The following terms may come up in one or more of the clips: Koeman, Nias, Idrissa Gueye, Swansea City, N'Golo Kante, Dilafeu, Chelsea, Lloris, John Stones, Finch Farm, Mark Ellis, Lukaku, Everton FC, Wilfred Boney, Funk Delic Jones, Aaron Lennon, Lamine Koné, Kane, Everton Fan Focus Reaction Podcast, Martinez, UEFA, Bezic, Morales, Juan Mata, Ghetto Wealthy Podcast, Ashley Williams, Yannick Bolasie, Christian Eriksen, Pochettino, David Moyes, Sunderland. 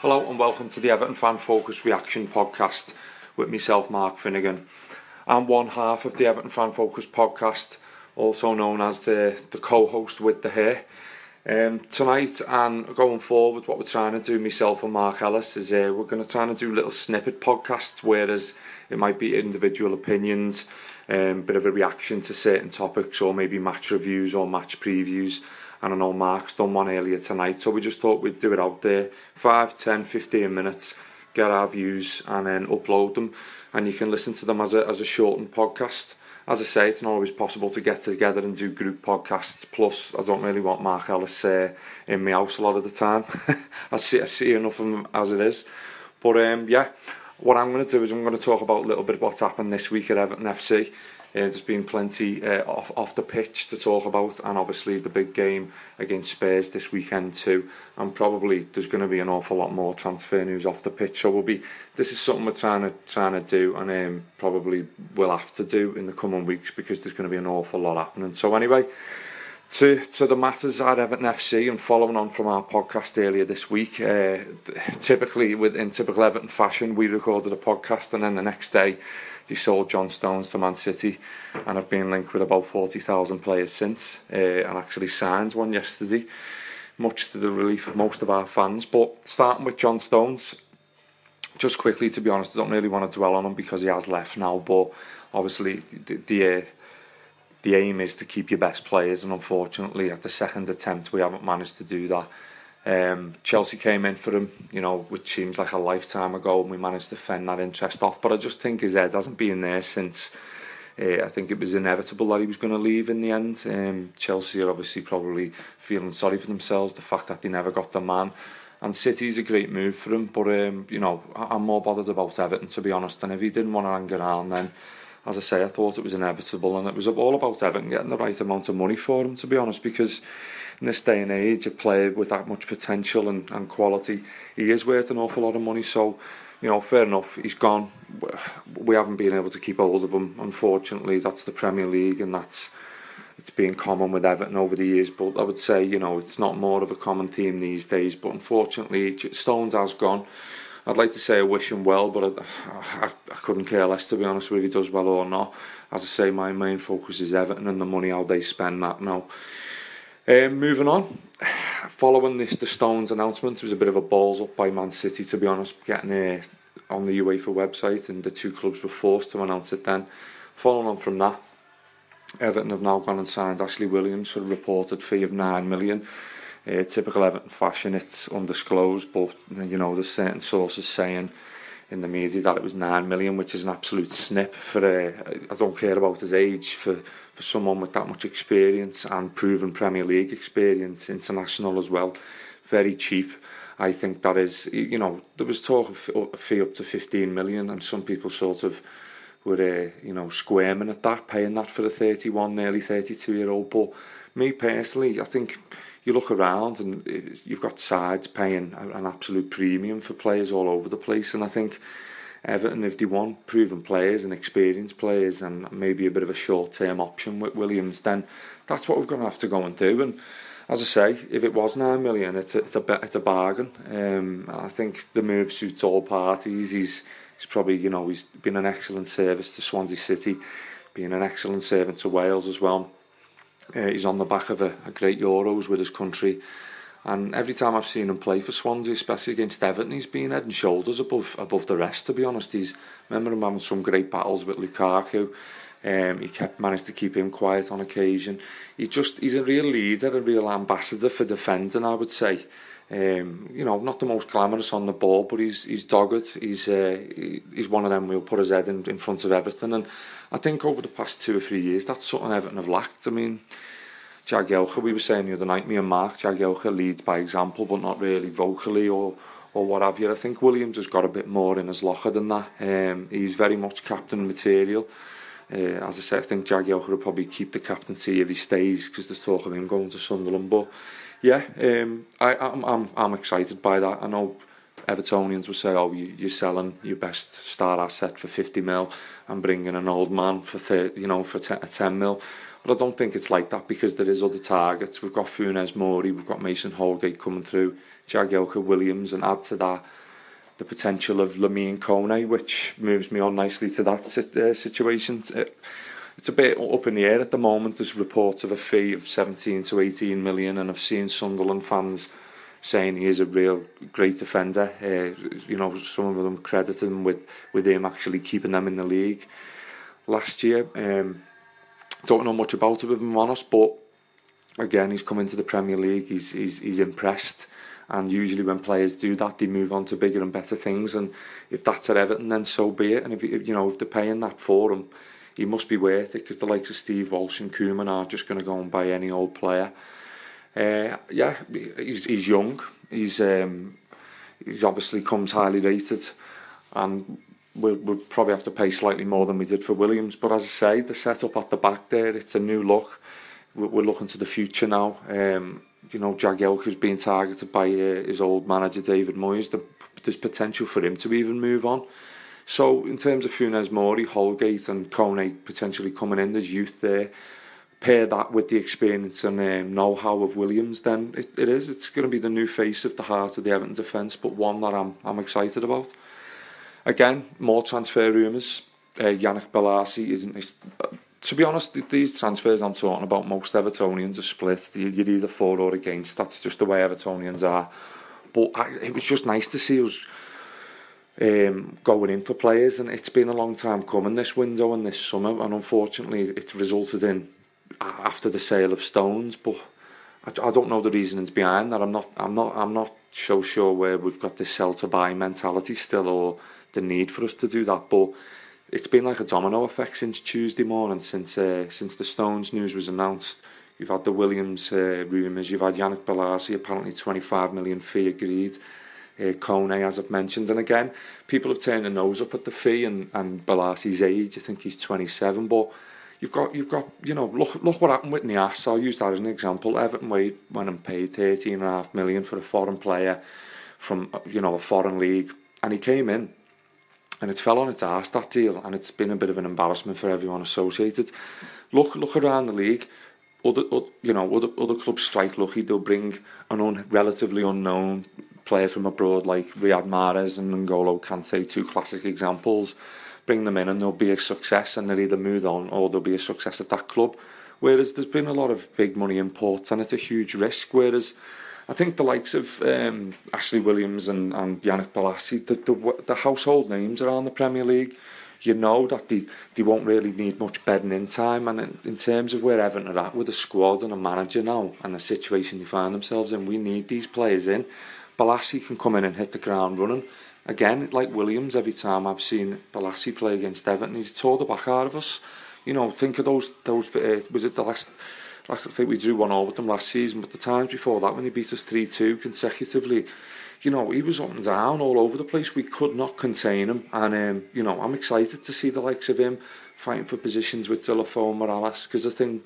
Hello and welcome to the Everton Fan Focus Reaction Podcast with myself, Mark Finnegan. I'm one half of the Everton Fan Focus Podcast, also known as the co-host with the hair. Tonight and going forward, what we're trying to do, myself and Mark Ellis, is we're going to try and do little snippet podcasts, whereas it might be individual opinions, a bit of a reaction to certain topics, or maybe match reviews or match previews. And I know Mark's done one earlier tonight, so we just thought we'd do it out there. 5, 10, 15 minutes, get our views and then upload them. And you can listen to them as a shortened podcast. As I say, it's not always possible to get together and do group podcasts. Plus, I don't really want Mark Ellis in my house a lot of the time. I see enough of him as it is. But yeah, what I'm going to do is I'm going to talk about a little bit of what's happened this week at Everton FC. There's been plenty off the pitch to talk about, and obviously the big game against Spurs this weekend too, and probably there's going to be an awful lot more transfer news off the pitch, so this is something we're trying to do, and probably will have to do in the coming weeks, because there's going to be an awful lot happening. So anyway, to the matters at Everton FC, and following on from our podcast earlier this week, typically in typical Everton fashion, we recorded a podcast and then the next day they sold John Stones to Man City, and have been linked with about 40,000 players since, and actually signed one yesterday, much to the relief of most of our fans. But starting with John Stones, just quickly, to be honest, I don't really want to dwell on him because he has left now, but obviously the aim is to keep your best players, and unfortunately at the second attempt we haven't managed to do that. Chelsea came in for him, which seems like a lifetime ago, and we managed to fend that interest off, but I just think his head hasn't been there since. I think it was inevitable that he was going to leave in the end. Chelsea are obviously probably feeling sorry for themselves, the fact that they never got the man, and City's a great move for him, but I'm more bothered about Everton, to be honest, and if he didn't want to hang around, then as I say, I thought it was inevitable, and it was all about Everton getting the right amount of money for him, to be honest, because in this day and age, a player with that much potential and quality, he is worth an awful lot of money. So, fair enough, he's gone. We haven't been able to keep hold of him, unfortunately. That's the Premier League, and it's been common with Everton over the years. But I would say, it's not more of a common theme these days. But unfortunately, Stones has gone. I'd like to say I wish him well, but I couldn't care less, to be honest, whether he does well or not. As I say, my main focus is Everton and the money, how they spend that now. Moving on, following the Stones announcement, it was a bit of a balls up by Man City, to be honest, getting on the UEFA website, and the two clubs were forced to announce it then. Following on from that, Everton have now gone and signed Ashley Williams for a reported fee of £9 million. Typical Everton fashion, it's undisclosed, but there's certain sources saying in the media that it was £9 million, which is an absolute snip for I don't care about his age, for someone with that much experience and proven Premier League experience, international as well. Very cheap. I think that is, there was talk of a fee up to £15 million, and some people sort of were squirming at that, paying that for the 31, nearly 32-year-old, but me personally, I think you look around and you've got sides paying an absolute premium for players all over the place, and I think Everton, if they want proven players and experienced players and maybe a bit of a short-term option with Williams, then that's what we're going to have to go and do. And as I say, if it was 9 million, it's a bargain. I think the move suits all parties. He's probably, you know, he's been an excellent service to Swansea City, being an excellent servant to Wales as well. He's on the back of a great Euros with his country. And every time I've seen him play for Swansea, especially against Everton, he's been head and shoulders above the rest, to be honest. I remember him having some great battles with Lukaku. He managed to keep him quiet on occasion. He's a real leader, a real ambassador for defending, I would say. You know, not the most glamorous on the ball, but he's dogged. He's one of them who'll put his head in front of everything. And I think over the past 2 or 3 years, that's something Everton have lacked. I mean, Jagielka, we were saying the other night, me and Mark, Jagielka leads by example, but not really vocally or what have you. I think Williams has got a bit more in his locker than that. He's very much captain material. As I said, I think Jagielka will probably keep the captaincy if he stays, because there's talk of him going to Sunderland. But yeah, I'm excited by that. I know Evertonians will say, "Oh, you're selling your best star asset for 50 mil and bringing an old man for 30, you know, for 10 mil." But I don't think it's like that, because there is other targets. We've got Funes Mori, we've got Mason Holgate coming through, Jagielka, Williams, and add to that the potential of Lamine Koné, which moves me on nicely to that situation. It's a bit up in the air at the moment. There's reports of a fee of 17 to 18 million, and I've seen Sunderland fans saying he is a real great defender. You know, some of them credit him with him actually keeping them in the league last year. Don't know much about him, if I'm honest, but again, he's come into the Premier League. He's impressed, and usually when players do that, they move on to bigger and better things. And if that's at Everton, then so be it. And if they're paying that for him, he must be worth it, because the likes of Steve Walsh and Koeman are just going to go and buy any old player. He's young. He's obviously comes highly rated, and we'll probably have to pay slightly more than we did for Williams. But as I say, the setup at the back there, it's a new look. We're looking to the future now. You know, Jagielka's being targeted by his old manager David Moyes. There's potential for him to even move on. So in terms of Funes Mori, Holgate and Koné potentially coming in, there's youth there. Pair that with the experience and know-how of Williams, then it's going to be the new face of the heart of the Everton defence, but one that I'm excited about. Again, more transfer rumours. Yannick Bolasie isn't... To be honest, these transfers I'm talking about, most Evertonians are split. You're either for or against. That's just the way Evertonians are. But it was just nice to see us going in for players, and it's been a long time coming, this window and this summer, and unfortunately it's resulted in after the sale of Stones. But I don't know the reasonings behind that. I'm not so sure where we've got this sell to buy mentality still, or the need for us to do that. But it's been like a domino effect since Tuesday morning, since the Stones news was announced. You've had the Williams rumours, you've had Yannick Bolasie, apparently 25 million fee agreed. Koné, as I've mentioned, and again, people have turned their nose up at the fee and Bolasie's age. I think he's 27, but you've got you know, look what happened with Nias. I'll use that as an example. Everton went and paid 13.5 million for a foreign player from, you know, a foreign league, and he came in, and it fell on its arse, that deal, and it's been a bit of an embarrassment for everyone associated. Look around the league. Other clubs strike lucky. They'll bring an relatively unknown player from abroad, like Riyad Mahrez and N'Golo Kante, two classic examples. Bring them in and they'll be a success, and they'll either move on or they'll be a success at that club. Whereas there's been a lot of big money imports, and it's a huge risk. Whereas I think the likes of Ashley Williams and Yannick Bolasie, the household names around the Premier League, you know that they won't really need much bedding in time. And in terms of where Everton are at with a squad and a manager now and the situation they find themselves in, we need these players in. Bolasie can come in and hit the ground running. Again, like Williams, every time I've seen Bolasie play against Everton, he's tore the back out of us. You know, think of those was it the last I think we drew 1-0 with them last season, but the times before that when they beat us 3-2 consecutively, you know, he was up and down all over the place. We could not contain him, and you know, I'm excited to see the likes of him fighting for positions with Dilafeu and Morales, because I think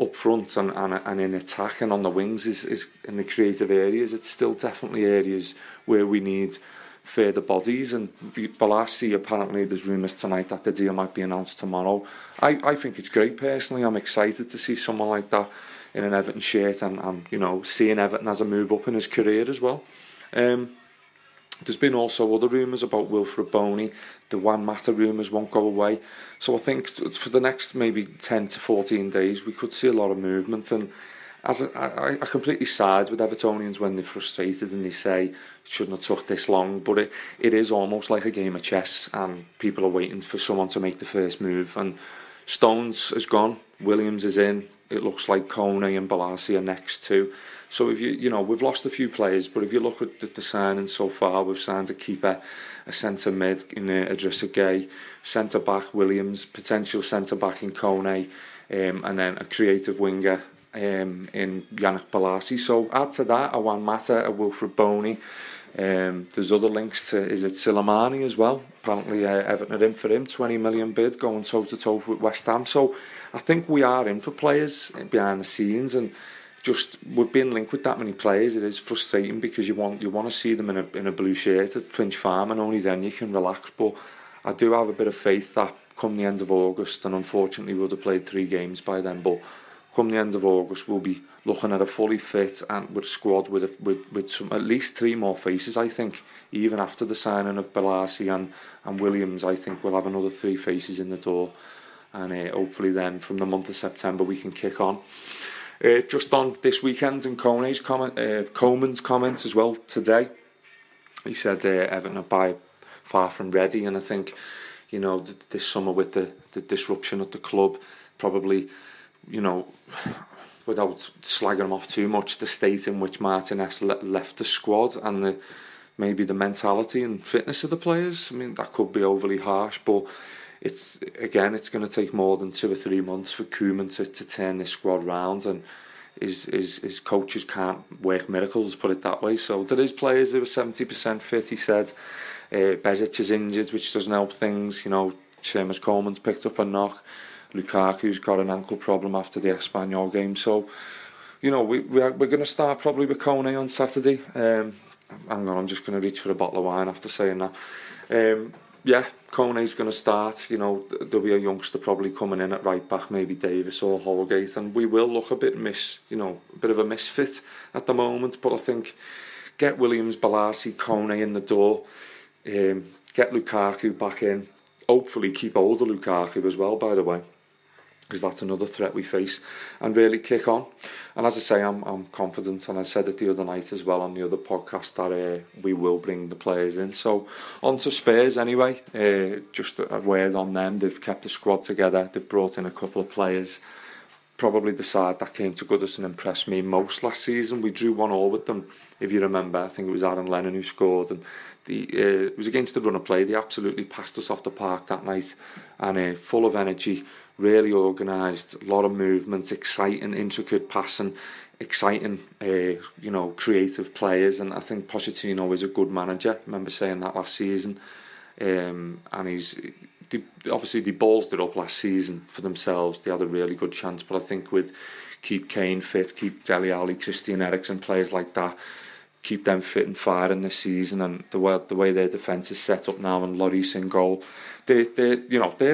up front and in attack and on the wings is in the creative areas. It's still definitely areas where we need further bodies, and Bolasie, apparently there's rumours tonight that the deal might be announced tomorrow. I think it's great personally. I'm excited to see someone like that in an Everton shirt and you know, seeing Everton as a move up in his career as well. There's been also other rumours about Wilfred Boney. The Juan Mata rumours won't go away. So I think for the next maybe 10 to 14 days we could see a lot of movement. And as I completely side with Evertonians when they're frustrated and they say it shouldn't have took this long, but it is almost like a game of chess and people are waiting for someone to make the first move. And Stones is gone, Williams is in, it looks like Kone and Bolasie are next too. So if you know, we've lost a few players, but if you look at the signings so far, we've signed a keeper, a centre mid in Idrissa Gueye, centre back Williams, potential centre back in Kone, and then a creative winger in Yannick Bolasie. So add to that a Juan Mata, a Wilfred Boney. There's other links to, is it Silimani as well? Apparently Everton are in for him, 20 million bid, going toe to toe with West Ham. So I think we are in for players behind the scenes, and just with being linked with that many players, it is frustrating because you want to see them in a blue shirt at Finch Farm, and only then you can relax. But I do have a bit of faith that come the end of August, and unfortunately we'll have played 3 games by then, but come the end of August, we'll be looking at a fully fit and with a squad with some, at least 3 more faces. I think even after the signing of Bolasie and Williams, I think we'll have another 3 faces in the door, and hopefully then from the month of September we can kick on. Just on this weekend and Koeman's comments as well today, he said Everton are by far from ready, and I think, you know, this summer with the disruption at the club, probably, you know, without slagging him off too much, the state in which Martinez left the squad and maybe the mentality and fitness of the players. I mean, that could be overly harsh, but it's going to take more than 2 or 3 months for Koeman to turn this squad round, and his coaches can't work miracles, put it that way. So there is players who are 70% fit, he said. Bezic is injured, which doesn't help things. You know, Seamus Coleman's picked up a knock. Lukaku's got an ankle problem after the Espanyol game, so you know we're going to start probably with Koné on Saturday. Hang on, I'm just going to reach for a bottle of wine after saying that. Koné's going to start. You know, there'll be a youngster probably coming in at right back, maybe Davis or Holgate, and we will look a bit of a misfit at the moment. But I think get Williams, Bolasie, Koné in the door, get Lukaku back in. Hopefully keep older Lukaku as well, by the way, because that's another threat we face, and really kick on. And as I say, I'm confident, and I said it the other night as well on the other podcast, that we will bring the players in. So on to Spurs anyway, just a word on them. They've kept the squad together, they've brought in a couple of players, probably the side that came to Goodison impressed me most last season. We drew 1-1 with them, if you remember. I think it was Aaron Lennon who scored, and it was against the run of play. They absolutely passed us off the park that night, and full of energy, really organised, a lot of movement, exciting, intricate passing, exciting, creative players. And I think Pochettino is a good manager. I remember saying that last season, and they ballsed it up last season for themselves. They had a really good chance, but I think with keep Kane fit, keep Dele Alli, Christian Eriksen, players like that, keep them fit and firing this season, and the way their defence is set up now, and Lloris in goal, they're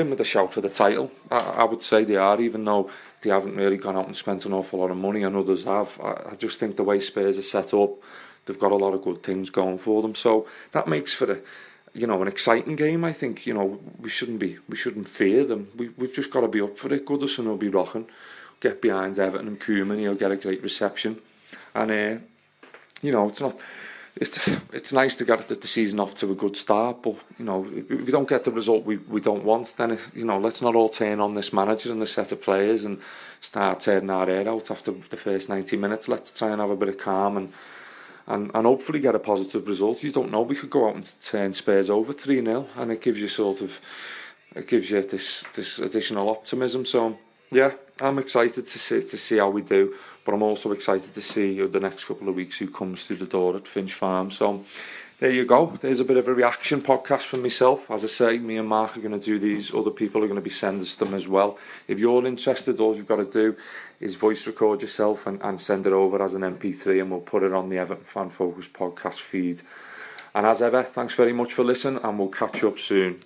in with a shout for the title. I would say they are, even though they haven't really gone out and spent an awful lot of money, and others have. I just think the way Spurs are set up, they've got a lot of good things going for them, so that makes for an exciting game. I think, you know, we shouldn't fear them. We've just got to be up for it. Goodison will be rocking, get behind Everton and Koeman, he'll get a great reception, and you know, it's nice to get the season off to a good start, but you know, if we don't get the result we don't want, then let's not all turn on this manager and this set of players and start turning our hair out after the first 90 minutes. Let's try and have a bit of calm and hopefully get a positive result. You don't know, we could go out and turn Spurs over 3-0, and it gives you this additional optimism. So yeah, I'm excited to see how we do. But I'm also excited to see the next couple of weeks who comes through the door at Finch Farm. So there you go. There's a bit of a reaction podcast from myself. As I say, me and Mark are going to do these. Other people are going to be sending us them as well. If you're interested, all you've got to do is voice record yourself and send it over as an MP3, and we'll put it on the Everton Fan Focus podcast feed. And as ever, thanks very much for listening, and we'll catch up soon.